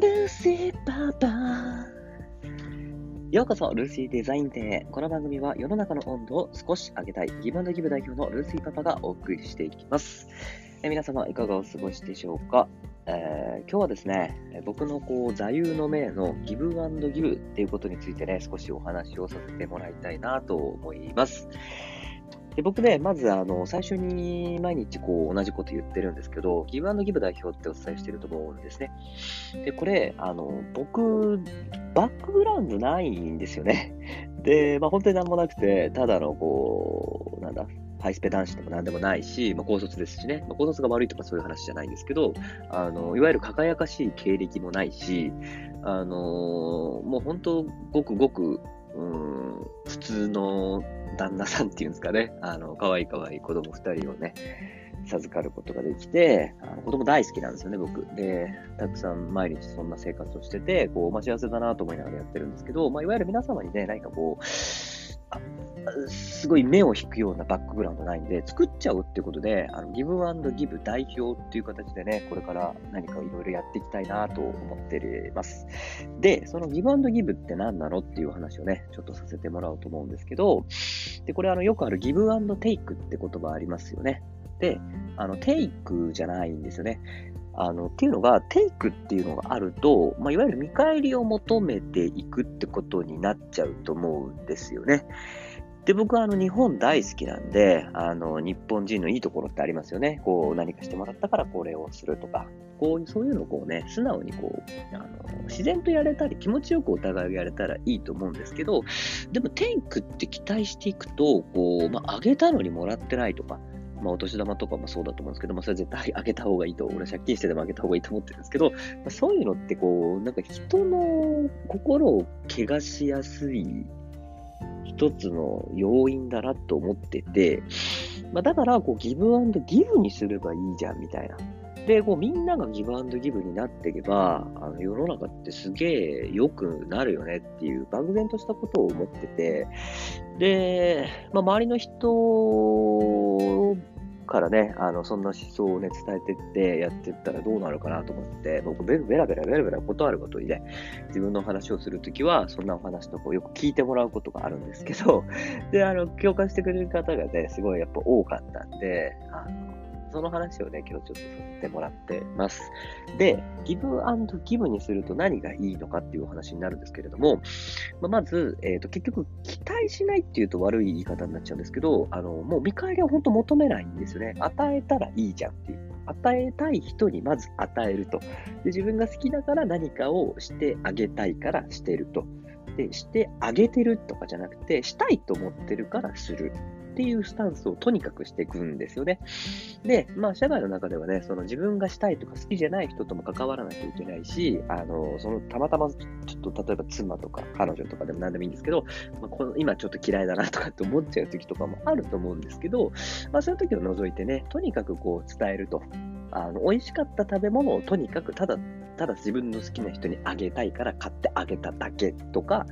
ルーシーパパ。ようこそルーシーデザインデー。この番組は世の中の温度を少し上げたいギブ&ギブ代表のルーシーパパがお送りしていきます。皆様いかがお過ごしでしょうか。今日はですね、僕の座右の銘のギブ&ギブっていうことについてね、少しお話をさせてもらいたいなと思います。で僕ね、まず最初に毎日同じこと言ってるんですけど、ギブ&ギブ代表ってお伝えしてると思うんですね。でこれ僕バックグラウンドないんですよね。で、本当に何もなくて、ただのハイスペ男子でも何でもないし、高卒ですしね、高卒が悪いとかそういう話じゃないんですけど、いわゆる輝かしい経歴もないし、もう本当ごくごく普通の旦那さんっていうんですかね、可愛い可愛い子供2人をね授かることができて、子供大好きなんですよね僕。でたくさん毎日そんな生活をしてて、幸せだなと思いながらやってるんですけど、いわゆる皆様にね、何かすごい目を引くようなバックグラウンドないんで、作っちゃうってことで、ギブアンドギブ代表っていう形でね、これから何かいろいろやっていきたいなと思ってます。でそのギブアンドギブって何なのっていう話をね、ちょっとさせてもらおうと思うんですけど、でこれよくあるギブアンドテイクって言葉ありますよね。でテイクじゃないんですよね。っていうのが、テイクっていうのがあると、いわゆる見返りを求めていくってことになっちゃうと思うんですよね。で僕は日本大好きなんで、日本人のいいところってありますよね。何かしてもらったからこれをするとか、そういうのを素直に自然とやれたり、気持ちよくお互いがやれたらいいと思うんですけど、でもテイクって期待していくと、あげたのにもらってないとか、お年玉とかもそうだと思うんですけど、それは絶対あげた方がいいと、俺借金してでもあげた方がいいと思ってるんですけど、そういうのってなんか人の心を汚しやすい一つの要因だなと思ってて、だからギブアンドギブにすればいいじゃんみたいな。でみんながギブアンドギブになっていけば、世の中ってすげえ良くなるよねっていう漠然としたことを思ってて、で、周りの人からね、そんな思想をね伝えてってやってったらどうなるかなと思って、僕ベラベラ断ることにね、自分の話をするときはそんなお話とよく聞いてもらうことがあるんですけど、で共感してくれる方がねすごいやっぱ多かったんで、その話をね今日ちょっとさせてもらってます。でギブアンドギブにすると何がいいのかっていうお話になるんですけれども、まず、結局期待しないっていうと悪い言い方になっちゃうんですけど、もう見返りは本当求めないんですよね。与えたらいいじゃんっていう、与えたい人にまず与えると。で自分が好きだから何かをしてあげたいからしてると。でしてあげてるとかじゃなくて、したいと思ってるからするっていうスタンスをとにかくしていくんですよね。で、社会の中ではね、自分がしたいとか好きじゃない人とも関わらなきゃいけないし、たまたま例えば妻とか彼女とかでも何でもいいんですけど、今ちょっと嫌いだなとかって思っちゃう時とかもあると思うんですけど、そういう時を除いてね、とにかく伝えると。美味しかった食べ物をとにかくただ自分の好きな人にあげたいから買ってあげただけとか、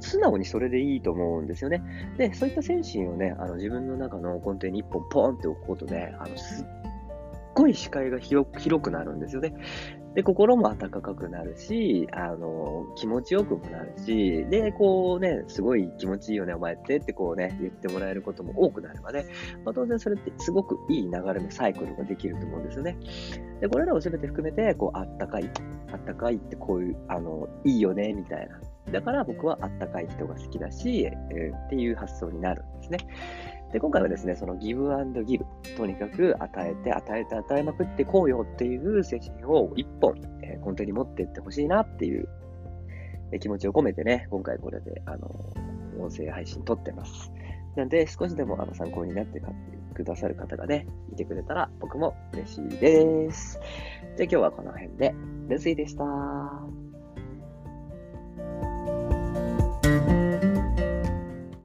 素直にそれでいいと思うんですよね。で、そういった精神をね、自分の中の根底に一本ポーンって置くことで、すっごい視界が広くなるんですよね。で、心も温かくなるし、気持ちよくもなるし、で、すごい気持ちいいよね、お前ってって言ってもらえることも多くなればね、当然それってすごくいい流れのサイクルができると思うんですよね。で、これらを全て含めて、あったかいっていいよね、みたいな。だから僕はあったかい人が好きだし、っていう発想になるんですね。で、今回はですね、そのギブアンドギブ、とにかく与えまくってこうよっていう精神を一本、根底に持っていってほしいなっていう気持ちを込めてね、今回これで音声配信撮ってます。なんで少しでも参考になってくださる方がね、いてくれたら僕も嬉しいです。じゃあ今日はこの辺で、ルーシーでした。